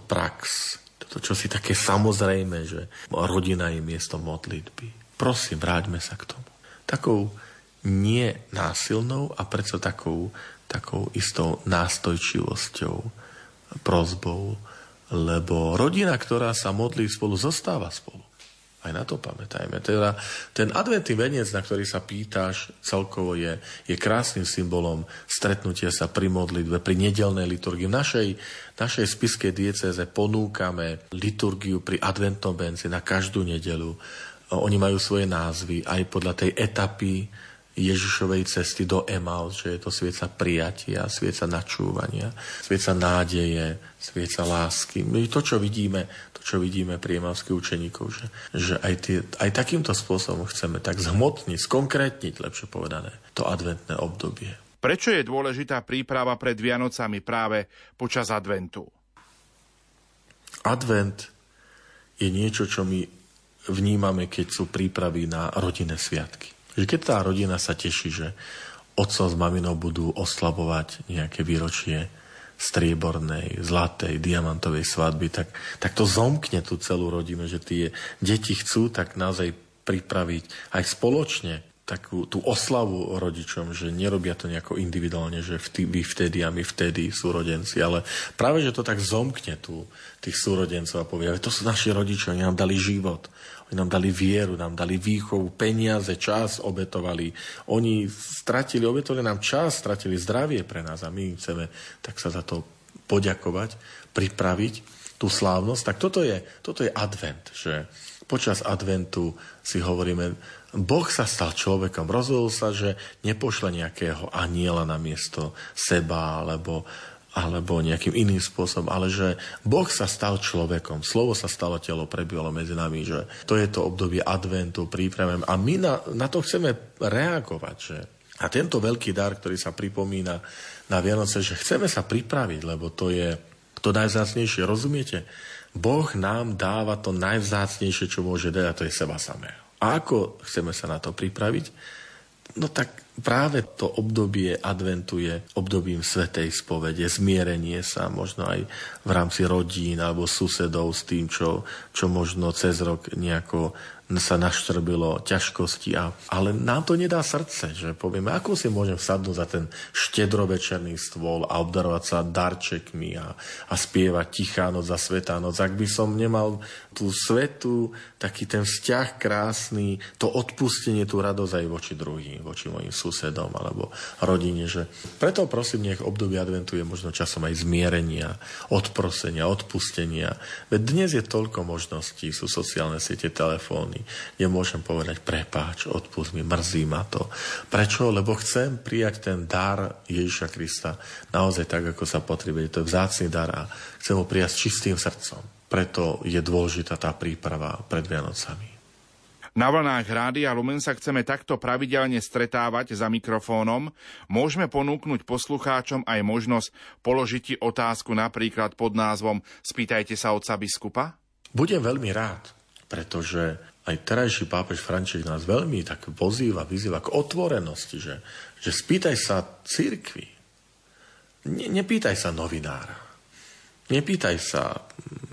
prax. To čo si také samozrejme, že rodina je miesto modlitby. Prosím, vráťme sa k tomu. Takou nenásilnou a predsa takou istou nástojčivosťou, prosbou, lebo rodina, ktorá sa modlí spolu, zostáva spolu. Aj na to pamätajme. Teda ten adventný venec, na ktorý sa pýtaš, celkovo je krásnym symbolom stretnutia sa pri modlitbe, pri nedeľnej liturgii. V našej spišskej diecéze ponúkame liturgiu pri adventnom venci na každú nedeľu. Oni majú svoje názvy aj podľa tej etapy Ježišovej cesty do Emaus, že je to svieca prijatia, svieca načúvania, svieca nádeje, svieca lásky. To, čo vidíme pri emauských učeníkov, že aj takýmto spôsobom chceme tak zhmotniť, skonkrétniť, lepšie povedané, to adventné obdobie. Prečo je dôležitá príprava pred Vianocami práve počas adventu? Advent je niečo, čo my vnímame, keď sú prípravy na rodinné sviatky. Že keď tá rodina sa teší, že otcom s maminou budú oslavovať nejaké výročie striebornej, zlatej, diamantovej svadby, tak to zomkne tú celú rodinu, že tie deti chcú tak naozaj pripraviť aj spoločne takú tú oslavu rodičom, že nerobia to nejako individuálne, že vy vtedy a my vtedy súrodenci, ale práve, že to tak zomkne tu tých súrodencov a povie, to sú naši rodičia, oni nám dali život, oni nám dali vieru, nám dali výchovu, peniaze, čas obetovali, oni obetovali nám čas, stratili zdravie pre nás a my chceme tak sa za to poďakovať, pripraviť tú slávnosť. Tak toto je advent, že počas adventu si hovoríme, Boh sa stal človekom, rozhodol sa, že nepošle nejakého aniela na miesto seba alebo nejakým iným spôsobom, ale že Boh sa stal človekom, slovo sa stalo telo, prebývalo medzi nami, že to je to obdobie adventu, prípravy a my na to chceme reagovať. Že? A tento veľký dar, ktorý sa pripomína na Vianoce, že chceme sa pripraviť, lebo to je to najvzácnejšie, rozumiete? Boh nám dáva to najvzácnejšie, čo môže dať, a to je seba samého. A ako chceme sa na to pripraviť? No tak práve to obdobie adventu je obdobím svätej spovede, zmierenie sa možno aj v rámci rodín alebo susedov s tým, čo možno cez rok nejako sa naštrbilo ťažkosti. Ale nám to nedá srdce, že povieme, ako si môžem sadnúť za ten štedrovečerný stôl a obdarovať sa darčekmi a spievať Tichá noc a Svätá noc. Ak by som nemal tú svetu, taký ten vzťah krásny, to odpustenie, tú radosť aj voči druhým, voči mojim susedom alebo rodine. Že preto prosím, nech obdobie adventu je možno časom aj zmierenia, odprosenia, odpustenia. Veď dnes je toľko možností, sú sociálne siete, telefóny, nemôžem povedať prepáč, odpust mi, mrzí ma to. Prečo? Lebo chcem prijať ten dar Ježiša Krista naozaj tak, ako sa potrebuje. To je vzácny dar a chcem ho prijať s čistým srdcom. Preto je dôležitá tá príprava pred Vianocami. Na vlnách Rádia Lumen sa chceme takto pravidelne stretávať za mikrofónom. Môžeme ponúknuť poslucháčom aj možnosť položiť otázku napríklad pod názvom Spýtajte sa otca biskupa? Budem veľmi rád, pretože aj terajší pápež František nás veľmi tak vyzýva k otvorenosti, že spýtaj sa cirkvi, nepýtaj sa novinára, Nepýtaj sa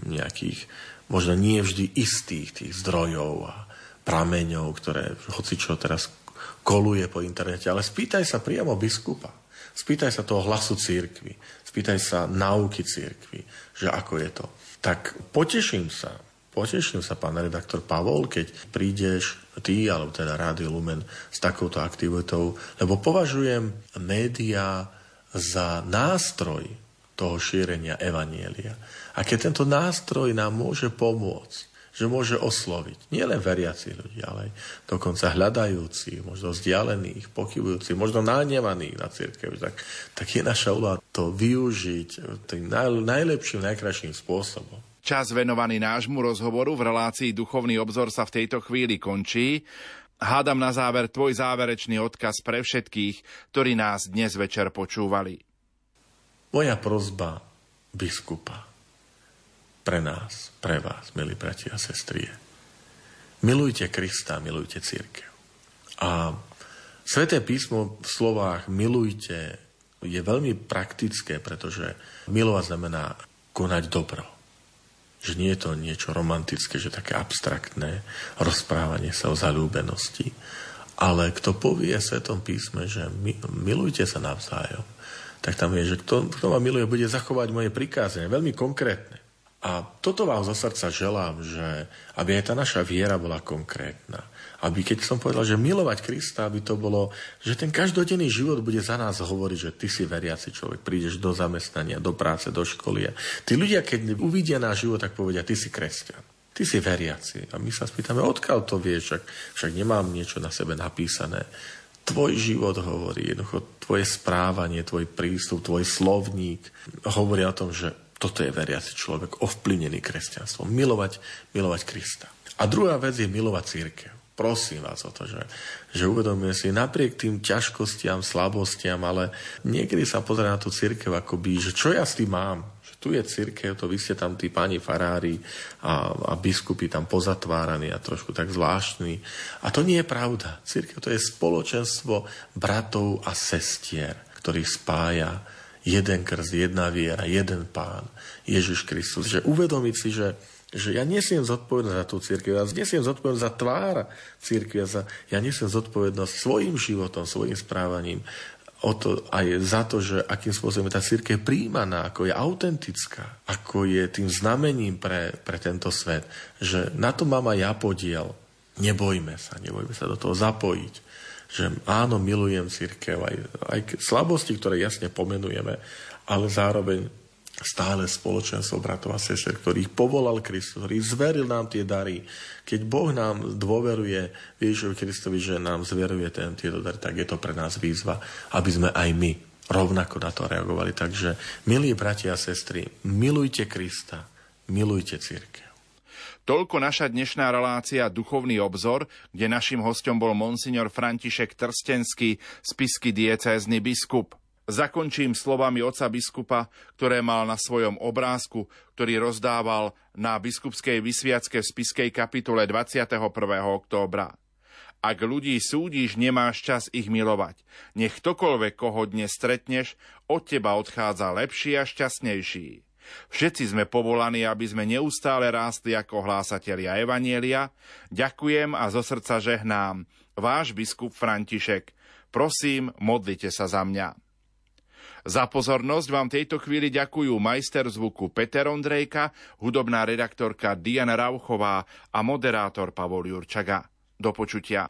nejakých, možno nie vždy istých tých zdrojov a prameňov, ktoré hocičo teraz koluje po internete, ale spýtaj sa priamo biskupa. Spýtaj sa toho hlasu cirkvi. Spýtaj sa náuky cirkvi, že ako je to. Tak poteším sa, pán redaktor Pavol, keď prídeš ty, alebo teda Rádio Lumen, s takouto aktivitou, lebo považujem médiá za nástroj toho šírenia evanjelia. A keď tento nástroj nám môže pomôcť, že môže osloviť nielen veriacich ľudí, ale dokonca hľadajúcich, možno vzdialených, pochybujúcich, možno nahnevaných na cirkev, tak je naša úloha to využiť tým najlepším, najkrajším spôsobom. Čas venovaný nášmu rozhovoru v relácii Duchovný obzor sa v tejto chvíli končí. Hádam na záver tvoj záverečný odkaz pre všetkých, ktorí nás dnes večer počúvali. Moja prosba biskupa pre nás, pre vás, milí bratia a sestry. Milujte Krista, milujte cirkev. A Sväté písmo v slovách milujte je veľmi praktické, pretože milovať znamená konať dobro. Že nie je to niečo romantické, že také abstraktné rozprávanie sa o zaľúbenosti. Ale kto povie v Svätom písme, že milujte sa navzájom, tak tam je, že kto ma miluje, bude zachovať moje prikázania. Veľmi konkrétne. A toto vám zo srdca želám, že aby aj tá naša viera bola konkrétna. Aby, keď som povedal, že milovať Krista, aby to bolo, že ten každodenný život bude za nás hovoriť, že ty si veriaci človek, prídeš do zamestnania, do práce, do školy. A tí ľudia, keď uvidia náš život, tak povedia, ty si kresťan, ty si veriaci. A my sa spýtame, odkiaľ to vieš, však nemám niečo na sebe napísané. Tvoj život hovorí, jednoducho tvoje správanie, tvoj prístup, tvoj slovník hovorí o tom, že toto je veriaci človek, ovplyvnený kresťanstvom. Milovať Krista. A druhá vec je milovať cirkev. Prosím vás o to, že uvedomujem si, napriek tým ťažkostiam, slabostiam, ale niekedy sa pozerá na tú cirkev akoby, že čo ja s tým mám? Že tu je cirkev, to vy ste tam tí páni farári a biskupy tam pozatváraní a trošku tak zvláštni. A to nie je pravda. Cirkev to je spoločenstvo bratov a sestier, ktorých spája jeden krst, jedna viera, jeden pán, Ježiš Kristus. Že uvedomiť si, že ja nesiem zodpovednosť za tú cirkev, ja nesiem zodpovednosť za tvár cirkvi, ja nesiem zodpovednosť svojim životom, svojim správaním o to, aj za to, že akým spôsobom je tá cirkev prijímaná, ako je autentická, ako je tým znamením pre tento svet, že na to mám aj ja podiel. Nebojme sa do toho zapojiť. Že áno, milujem cirkev, aj slabosti, ktoré jasne pomenujeme, ale zároveň stále spoločenstvo bratov a sestier, ktorých povolal Kristus, ktorý zveril nám tie dary. Keď Boh nám dôveruje Ježišovi Kristovi, že nám zveruje tieto dary, tak je to pre nás výzva, aby sme aj my rovnako na to reagovali. Takže, milí bratia a sestry, milujte Krista, milujte cirkev. Toľko naša dnešná relácia Duchovný obzor, kde našim hosťom bol monsignor František Trstenský, spišský diecézny biskup. Zakončím slovami otca biskupa, ktoré mal na svojom obrázku, ktorý rozdával na biskupskej vysviacke v Spišskej kapitule 21. októbra. Ak ľudí súdiš, nemáš čas ich milovať. Nech ktokoľvek, koho dnes stretneš, od teba odchádza lepší a šťastnejší. Všetci sme povolaní, aby sme neustále rástli ako hlásatelia evanjelia. Ďakujem a zo srdca žehnám. Váš biskup František. Prosím, modlite sa za mňa. Za pozornosť vám tejto chvíli ďakujú majster zvuku Peter Ondrejka, hudobná redaktorka Diana Rauchová a moderátor Pavol Jurčaga. Do počutia.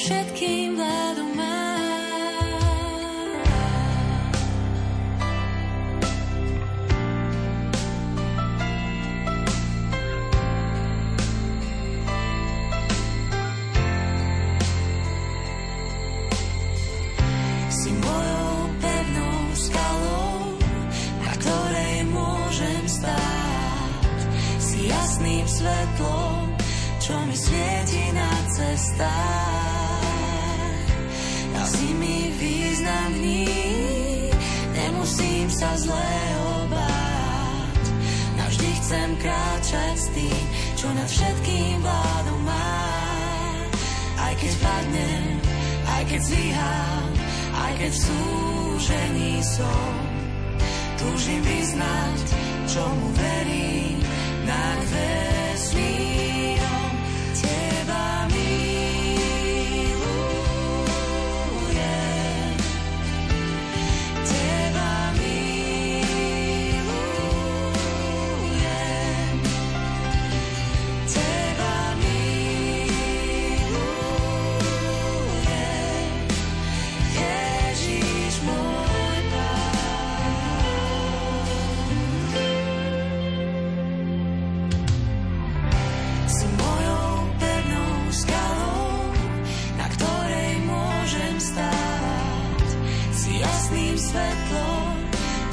Všetkým vládu mám. jasným svetlom, čo mi svieti na cestách. A si mi významný, nemusím sa zlého báť. Navždy chcem kráčať s tým, čo nad všetkým vládu má. Aj keď padnem, aj keď zlyhám, aj keď v súžení som, túžim vyznať, čomu verím, nad vesmírom teba milujem, teba milujem, teba milujem, Ježiš môj Pán. Si mojou pevnou skalou, na ktorej môžem stáť, si jasným svetlom,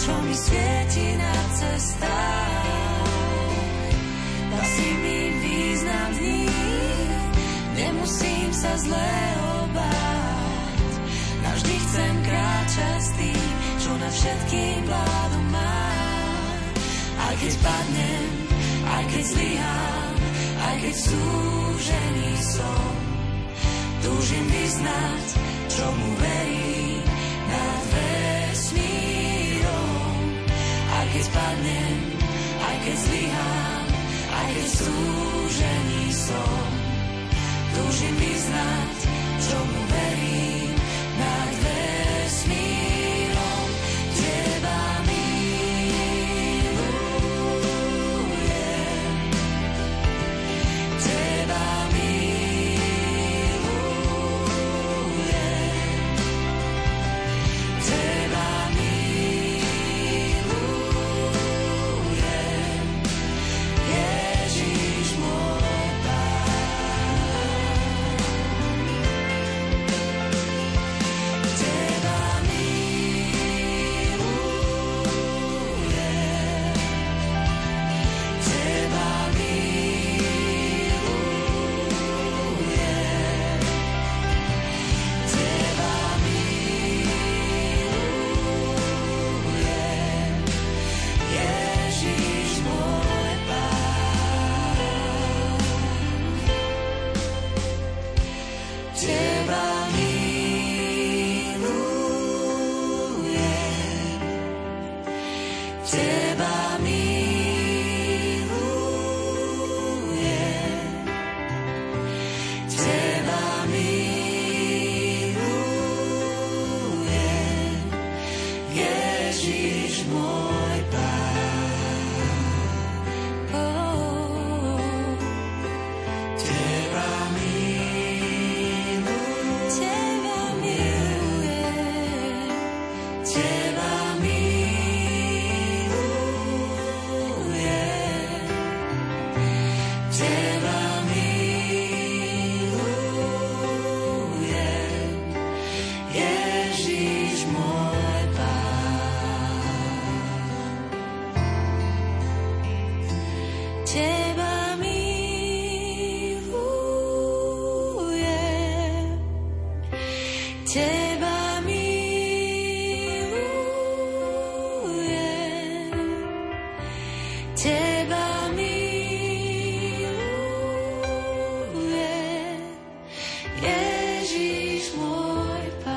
čo mi svieti na cestách. A si mi významný, nemusím sa zlého báť, navždy chcem kráčať s tým, čo nad všetkým vládu má. Aj keď padnem, aj keď zlyhám, aj keď súžený som, túžim vyznať, čomu verím, nad vesmírom. Aj keď padnem, aj keď zlyhám, aj keď súžený som, túžim vyznať, čomu verím, nad vesmírom. Teba milujem, teba milujem, teba milujem, Ježiš môj Pán. Teba milujem, teba milujem, teba milujem, Ježiš môj Pán. Teba milujem, teba milujem, teba milujem, Ježiš môj Pán. Teba milujem, teba milujem, teba milujem, teba milujem, Ježiš môj Pán. Teba milujem, teba milujem, teba milujem, Ježiš môj Pán.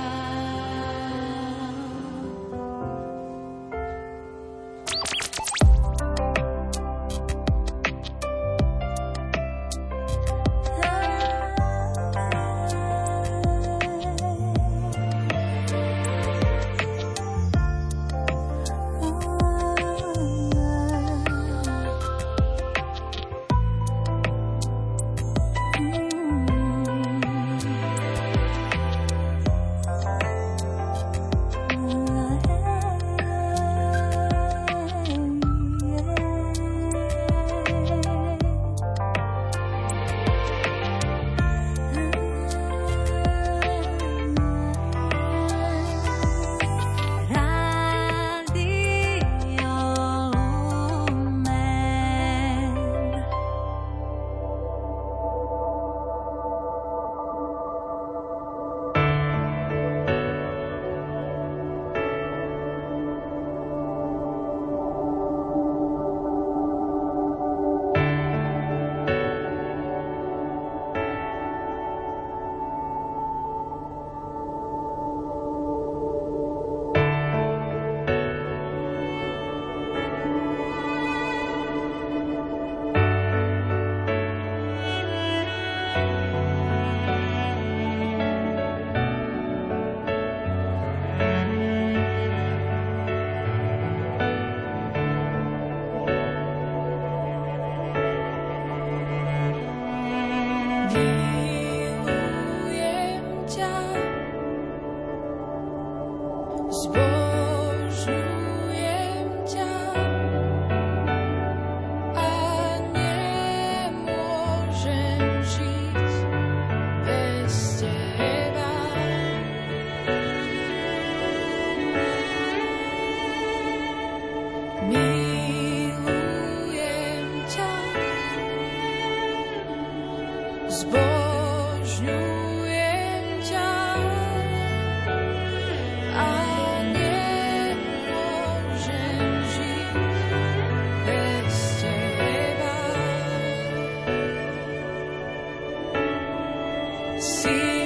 See